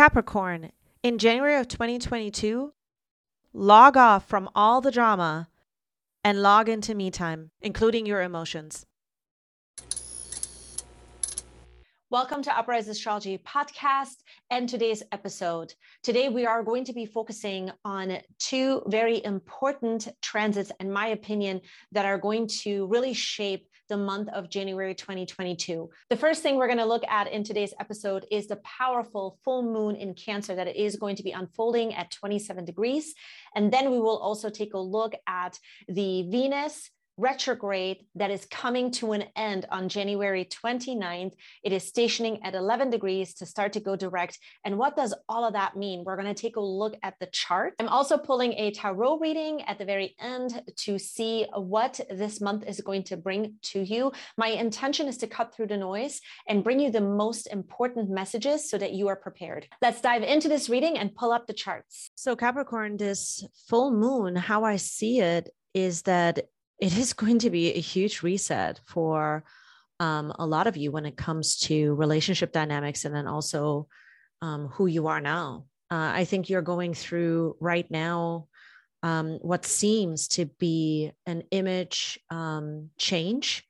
Capricorn, in January of 2022, log off from all the drama and log into me time, including your emotions. Welcome to Uprise Astrology podcast and today's episode. Today, we are going to be focusing on two very important transits, in my opinion, that are going to really shape the month of January 2022. The first thing we're going to look at in today's episode is the powerful full moon in Cancer that is going to be unfolding at 27 degrees. And then we will also take a look at the Venus retrograde that is coming to an end on January 29th. It is stationing at 11 degrees to start to go direct. And what does all of that mean? We're going to take a look at the chart. I'm also pulling a tarot reading at the very end to see what this month is going to bring to you. My intention is to cut through the noise and bring you the most important messages so that you are prepared. Let's dive into this reading and pull up the charts. So Capricorn, this full moon, how I see it is that it is going to be a huge reset for a lot of you when it comes to relationship dynamics and then also who you are now. I think you're going through right now what seems to be an image change.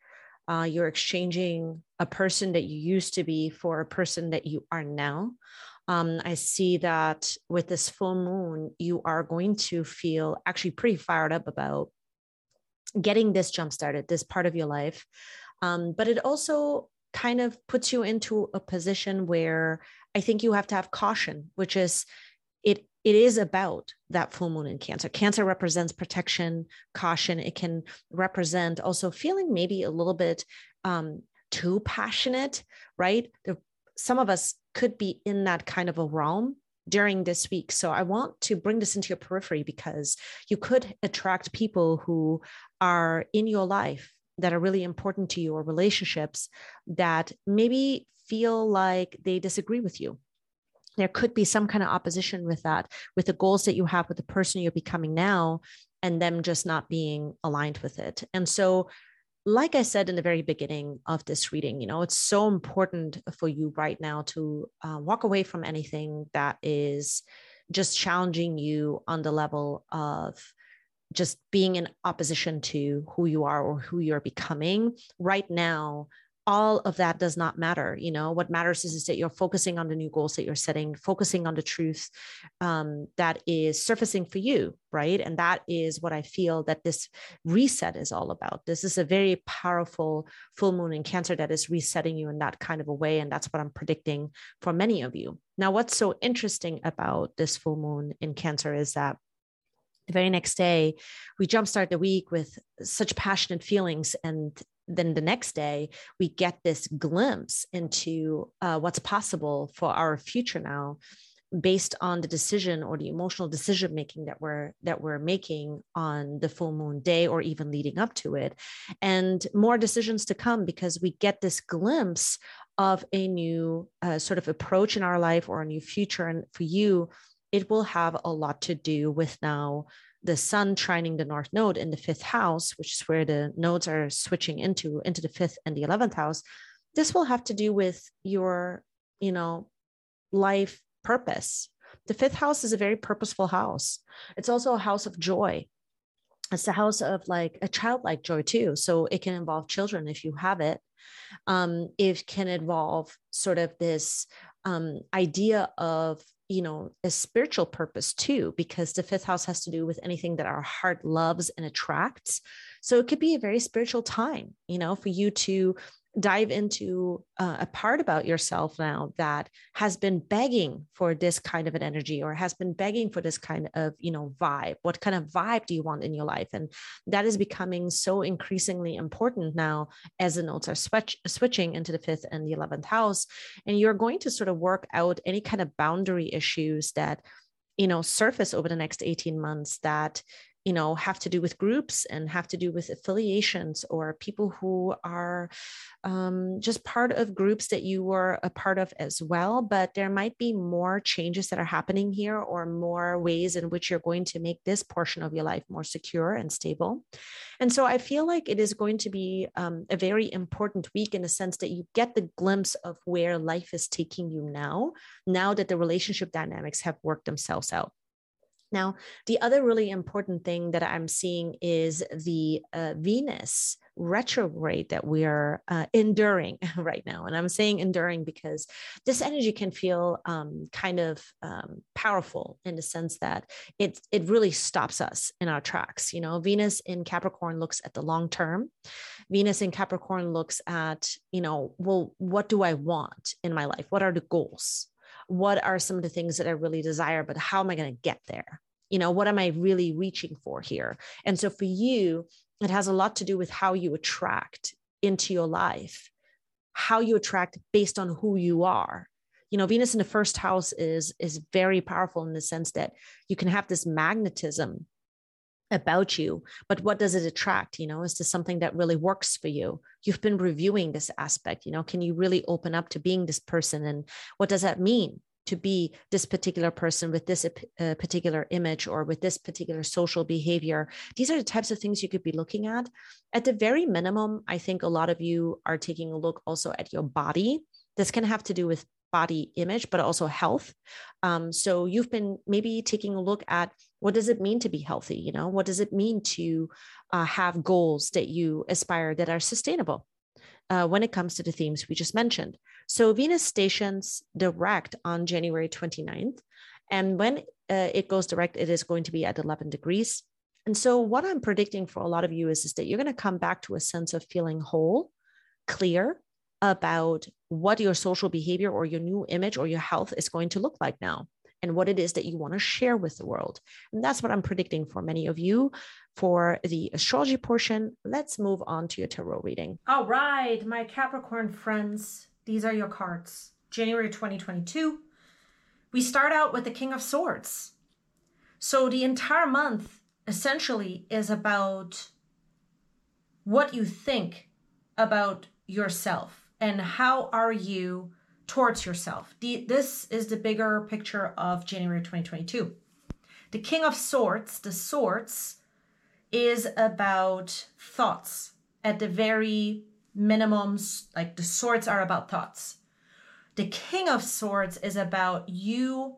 You're exchanging a person that you used to be for a person that you are now. I see that with this full moon, you are going to feel actually pretty fired up about getting this jump started, this part of your life. But it also kind of puts you into a position where I think you have to have caution, which is it is about that full moon in Cancer. Cancer represents protection, caution. It can represent also feeling maybe a little bit too passionate, right? Some of us could be in that kind of a realm during this week. So I want to bring this into your periphery because you could attract people who are in your life that are really important to you or relationships that maybe feel like they disagree with you. There could be some kind of opposition with that, with the goals that you have, with the person you're becoming now, and them just not being aligned with it. And so, like I said in the very beginning of this reading, you know, it's so important for you right now to walk away from anything that is just challenging you on the level of just being in opposition to who you are or who you're becoming right now. All of that does not matter. You know, what matters is that you're focusing on the new goals that you're setting, focusing on the truth that is surfacing for you, right? And that is what I feel that this reset is all about. This is a very powerful full moon in Cancer that is resetting you in that kind of a way. And that's what I'm predicting for many of you. Now, what's so interesting about this full moon in Cancer is that the very next day, we jumpstart the week with such passionate feelings, and then the next day we get this glimpse into what's possible for our future now, based on the decision or the emotional decision making that we're making on the full moon day or even leading up to it, and more decisions to come because we get this glimpse of a new sort of approach in our life or a new future. And for you, it will have a lot to do with now the sun trining the North node in the fifth house, which is where the nodes are switching into the fifth and the 11th house. This will have to do with your, you know, life purpose. The fifth house is a very purposeful house. It's also a house of joy. It's the house of like a childlike joy too. So it can involve children if you have it. It can involve sort of this idea of, you know, a spiritual purpose too, because the fifth house has to do with anything that our heart loves and attracts. So it could be a very spiritual time, you know, for you to dive into a part about yourself now that has been begging for this kind of an energy or has been begging for this kind of, you know, vibe. What kind of vibe do you want in your life? And that is becoming so increasingly important now as the nodes are switching into the fifth and the 11th house. And you're going to sort of work out any kind of boundary issues that, you know, surface over the next 18 months that you know, have to do with groups and have to do with affiliations or people who are just part of groups that you were a part of as well. But there might be more changes that are happening here, or more ways in which you're going to make this portion of your life more secure and stable. And so I feel like it is going to be a very important week, in the sense that you get the glimpse of where life is taking you now that the relationship dynamics have worked themselves out. Now, the other really important thing that I'm seeing is the Venus retrograde that we are enduring right now. And I'm saying enduring because this energy can feel kind of powerful, in the sense that it really stops us in our tracks. You know, Venus in Capricorn looks at the long term. Venus in Capricorn looks at, you know, well, what do I want in my life? What are the goals? What are some of the things that I really desire, but how am I going to get there? You know, what am I really reaching for here? And so for you, it has a lot to do with how you attract into your life, how you attract based on who you are. You know, Venus in the first house is very powerful, in the sense that you can have this magnetism about you, but what does it attract? You know, is this something that really works for you? You've been reviewing this aspect, you know, can you really open up to being this person? And what does that mean to be this particular person with this particular image, or with this particular social behavior? These are the types of things you could be looking at. At the very minimum, I think a lot of you are taking a look also at your body. This can have to do with body image, but also health. So you've been maybe taking a look at, what does it mean to be healthy? You know, what does it mean to have goals that you aspire that are sustainable when it comes to the themes we just mentioned? So Venus stations direct on January 29th. And when it goes direct, it is going to be at 11 degrees. And so what I'm predicting for a lot of you is that you're going to come back to a sense of feeling whole, clear about what your social behavior or your new image or your health is going to look like now, and what it is that you want to share with the world. And that's what I'm predicting for many of you for the astrology portion. Let's move on to your tarot reading. All right, my Capricorn friends, these are your cards. January 2022. We start out with the King of Swords. So the entire month essentially is about what you think about yourself and how are you towards yourself. This is the bigger picture of January 2022. The King of Swords, the Swords, is about thoughts. At the very minimums, like the Swords are about thoughts. The King of Swords is about you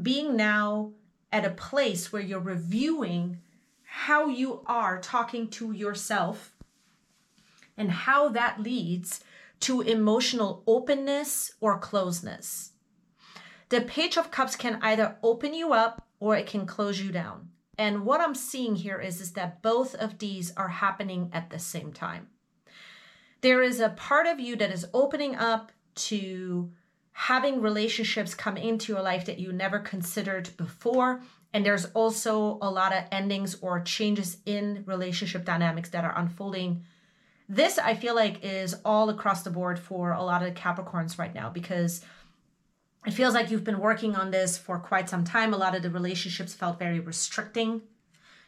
being now at a place where you're reviewing how you are talking to yourself and how that leads to emotional openness or closeness. The Page of Cups can either open you up or it can close you down. And what I'm seeing here is that both of these are happening at the same time. There is a part of you that is opening up to having relationships come into your life that you never considered before. And there's also a lot of endings or changes in relationship dynamics that are unfolding. This, I feel like, is all across the board for a lot of Capricorns right now, because it feels like you've been working on this for quite some time. A lot of the relationships felt very restricting.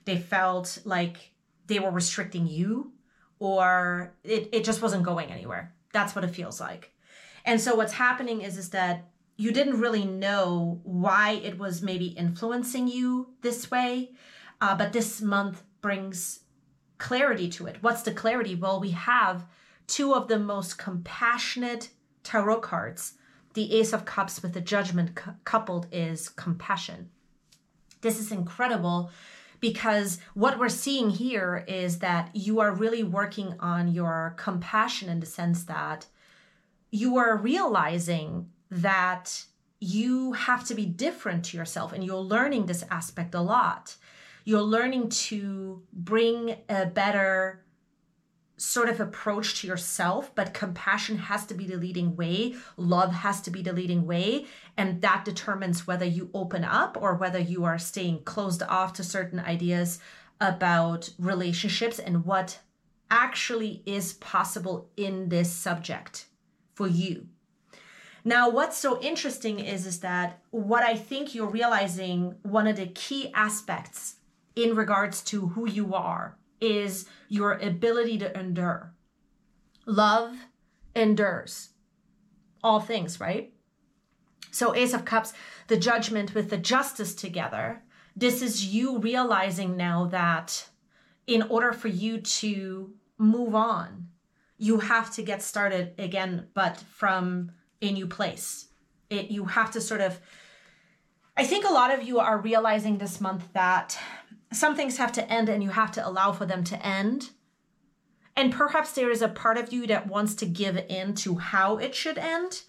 They felt like they were restricting you, or it just wasn't going anywhere. That's what it feels like. And so what's happening is that you didn't really know why it was maybe influencing you this way, but this month brings clarity to it. What's the clarity? Well, we have two of the most compassionate tarot cards. The Ace of Cups with the Judgment coupled is compassion. This is incredible, because what we're seeing here is that you are really working on your compassion, in the sense that you are realizing that you have to be different to yourself, and you're learning this aspect a lot. You're learning to bring a better sort of approach to yourself, but compassion has to be the leading way. Love has to be the leading way. And that determines whether you open up or whether you are staying closed off to certain ideas about relationships and what actually is possible in this subject for you. Now, what's so interesting is that what I think you're realizing, one of the key aspects in regards to who you are is your ability to endure. Love endures all things, right? So Ace of Cups, the judgment with the justice together. This is you realizing now that in order for you to move on, you have to get started again, but from a new place. You have to sort of, I think a lot of you are realizing this month that some things have to end and you have to allow for them to end. And perhaps there is a part of you that wants to give in to how it should end,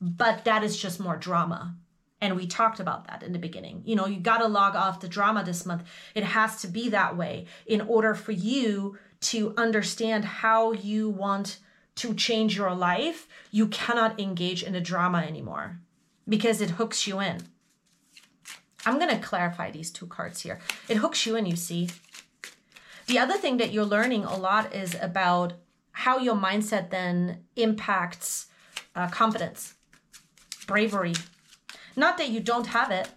but that is just more drama. And we talked about that in the beginning. You know, you got to log off the drama this month. It has to be that way in order for you to understand how you want to change your life. You cannot engage in the drama anymore because it hooks you in. I'm going to clarify these two cards here. It hooks you in, you see. The other thing that you're learning a lot is about how your mindset then impacts confidence, bravery. Not that you don't have it.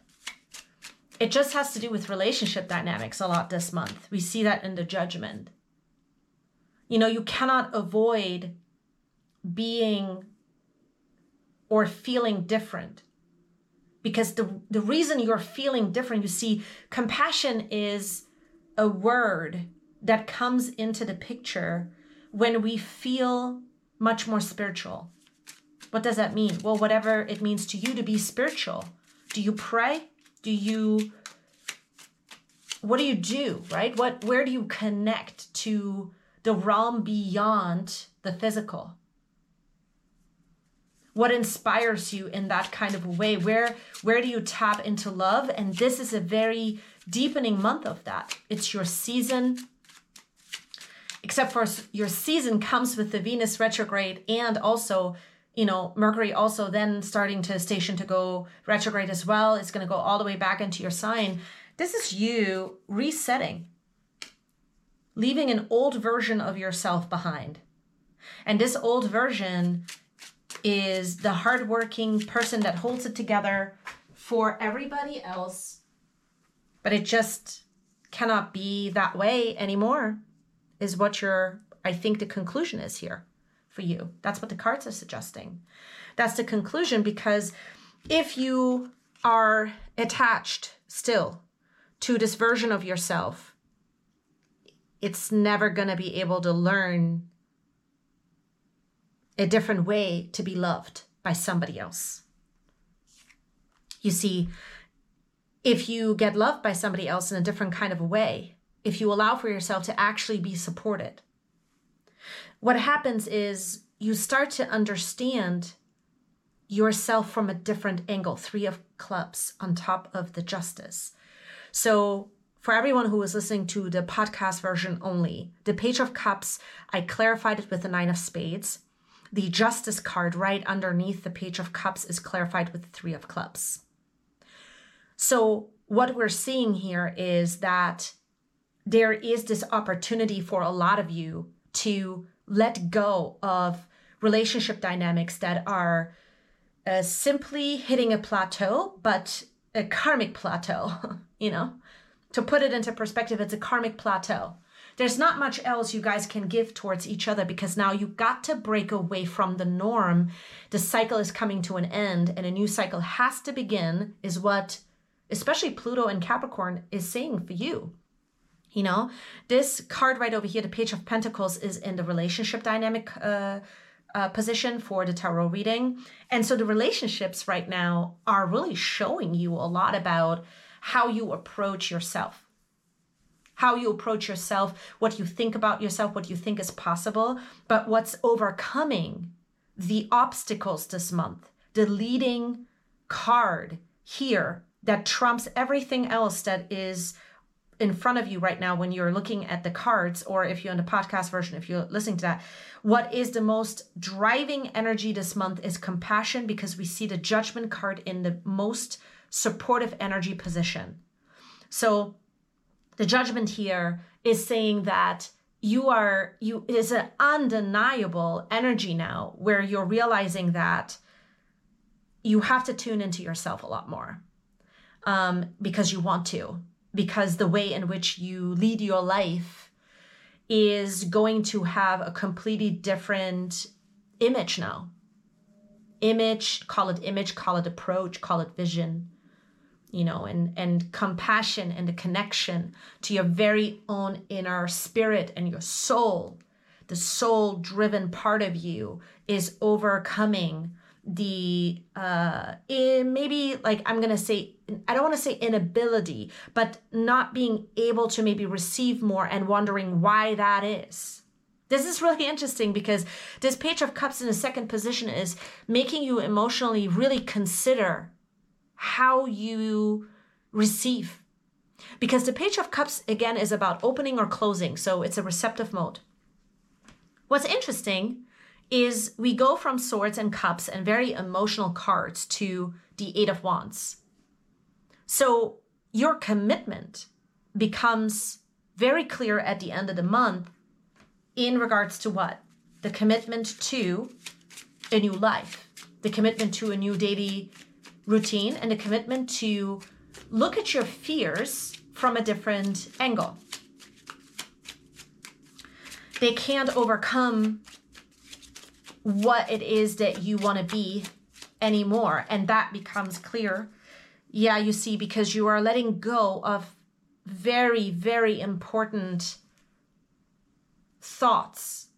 It just has to do with relationship dynamics a lot this month. We see that in the judgment. You know, you cannot avoid being or feeling different. Because the reason you're feeling different, you see, compassion is a word that comes into the picture when we feel much more spiritual. What does that mean? Well, whatever it means to you to be spiritual. Do you pray? What do you do, right? Where do you connect to the realm beyond the physical? What inspires you in that kind of a way? Where do you tap into love? And this is a very deepening month of that. It's your season, except for your season comes with the Venus retrograde and also, you know, Mercury also then starting to station to go retrograde as well. It's going to go all the way back into your sign. This is you resetting, leaving an old version of yourself behind. And this old version is the hardworking person that holds it together for everybody else, but it just cannot be that way anymore, is what I think the conclusion is here for you. That's what the cards are suggesting. That's the conclusion, because if you are attached still to this version of yourself, it's never going to be able to learn a different way to be loved by somebody else. You see, if you get loved by somebody else in a different kind of a way, if you allow for yourself to actually be supported, what happens is you start to understand yourself from a different angle. 3 of clubs on top of the justice. So for everyone who was listening to the podcast version only, the Page of Cups, I clarified it with the 9 of spades. The justice card right underneath the Page of Cups is clarified with the 3 of clubs. So what we're seeing here is that there is this opportunity for a lot of you to let go of relationship dynamics that are simply hitting a plateau, but a karmic plateau, you know? To put it into perspective, it's a karmic plateau. There's not much else you guys can give towards each other, because now you've got to break away from the norm. The cycle is coming to an end and a new cycle has to begin, is what especially Pluto and Capricorn is saying for you. You know, this card right over here, the Page of Pentacles, is in the relationship dynamic position for the tarot reading. And so the relationships right now are really showing you a lot about how you approach yourself. How you approach yourself, what you think about yourself, what you think is possible, but what's overcoming the obstacles this month. The leading card here that trumps everything else that is in front of you right now when you're looking at the cards, or if you're in the podcast version, if you're listening to that, what is the most driving energy this month is compassion, because we see the judgment card in the most supportive energy position. So the judgment here is saying that it is an undeniable energy now where you're realizing that you have to tune into yourself a lot more because you want to. because the way in which you lead your life is going to have a completely different image now. Image, call it approach, call it vision, you know, and compassion and the connection to your very own inner spirit and your soul. The soul-driven part of you is overcoming the, maybe like I'm going to say, I don't want to say inability, but not being able to maybe receive more and wondering why that is. This is really interesting because this Page of Cups in the second position is making you emotionally really consider how you receive. Because the Page of Cups, again, is about opening or closing. So it's a receptive mode. What's interesting is we go from swords and cups and very emotional cards to the Eight of Wands. So your commitment becomes very clear at the end of the month in regards to what? The commitment to a new life, the commitment to a new daily routine, and the commitment to look at your fears from a different angle. They can't overcome what it is that you want to be anymore. And that becomes clear. Yeah, you see, because you are letting go of very, very important thoughts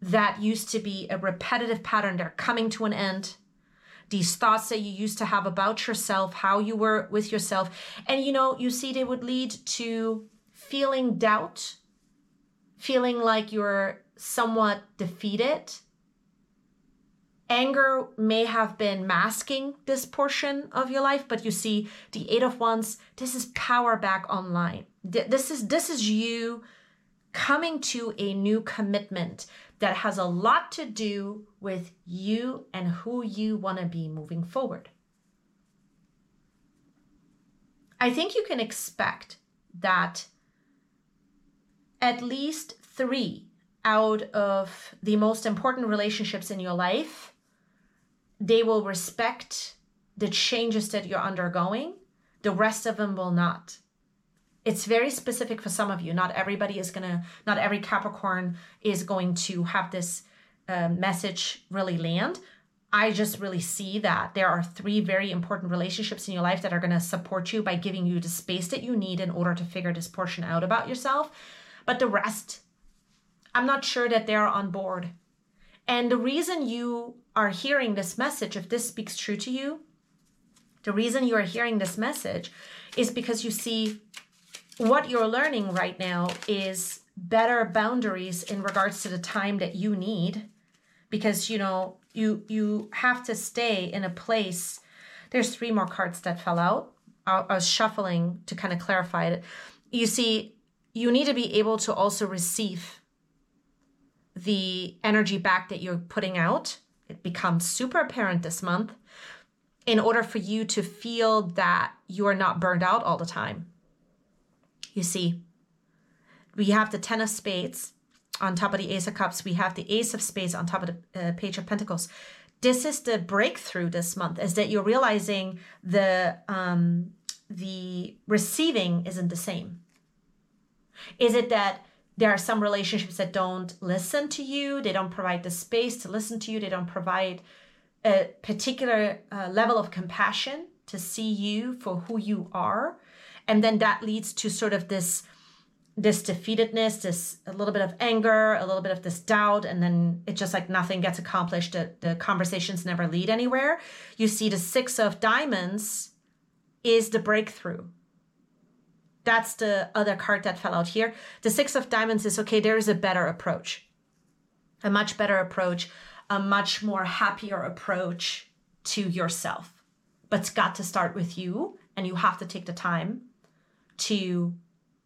that used to be a repetitive pattern. They're coming to an end. These thoughts that you used to have about yourself, how you were with yourself. And, you know, you see, they would lead to feeling doubt, feeling like you're somewhat defeated. Anger may have been masking this portion of your life, but you see the Eight of Wands, this is power back online. This is you coming to a new commitment that has a lot to do with you and who you want to be moving forward. I think you can expect that at least 3 out of the most important relationships in your life, they will respect the changes that you're undergoing. The rest of them will not. It's very specific for some of you. Not everybody is not every Capricorn is going to have this message really land. I just really see that there are 3 very important relationships in your life that are gonna support you by giving you the space that you need in order to figure this portion out about yourself. But the rest, I'm not sure that they're on board. And the reason you are hearing this message, if this speaks true to you, the reason you are hearing this message is because you see what you're learning right now is better boundaries in regards to the time that you need. Because, you know, you have to stay in a place. There's 3 more cards that fell out. I was shuffling to kind of clarify it. You see, you need to be able to also receive the energy back that you're putting out. It becomes super apparent this month in order for you to feel that you are not burned out all the time. You see, we have the 10 of Spades on top of the Ace of Cups. We have the Ace of Spades on top of the Page of Pentacles. This is the breakthrough this month, is that you're realizing the receiving isn't the same. Is it that there are some relationships that don't listen to you? They don't provide the space to listen to you. They don't provide a particular level of compassion to see you for who you are. And then that leads to sort of this defeatedness, this a little bit of anger, a little bit of this doubt. And then it's just like nothing gets accomplished. The conversations never lead anywhere. You see, the 6 of Diamonds is the breakthrough. That's the other card that fell out here. The 6 of Diamonds is, okay, there is a better approach, a much better approach, a much more happier approach to yourself. But it's got to start with you, and you have to take the time to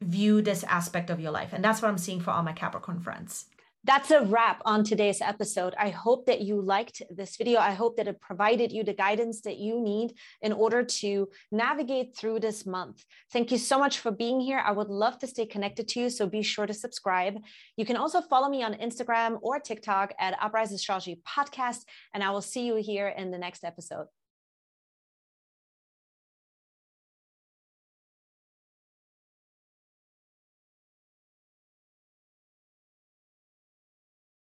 view this aspect of your life. And that's what I'm seeing for all my Capricorn friends. That's a wrap on today's episode. I hope that you liked this video. I hope that it provided you the guidance that you need in order to navigate through this month. Thank you so much for being here. I would love to stay connected to you, so be sure to subscribe. You can also follow me on Instagram or TikTok at Uprise Astrology Podcast, and I will see you here in the next episode.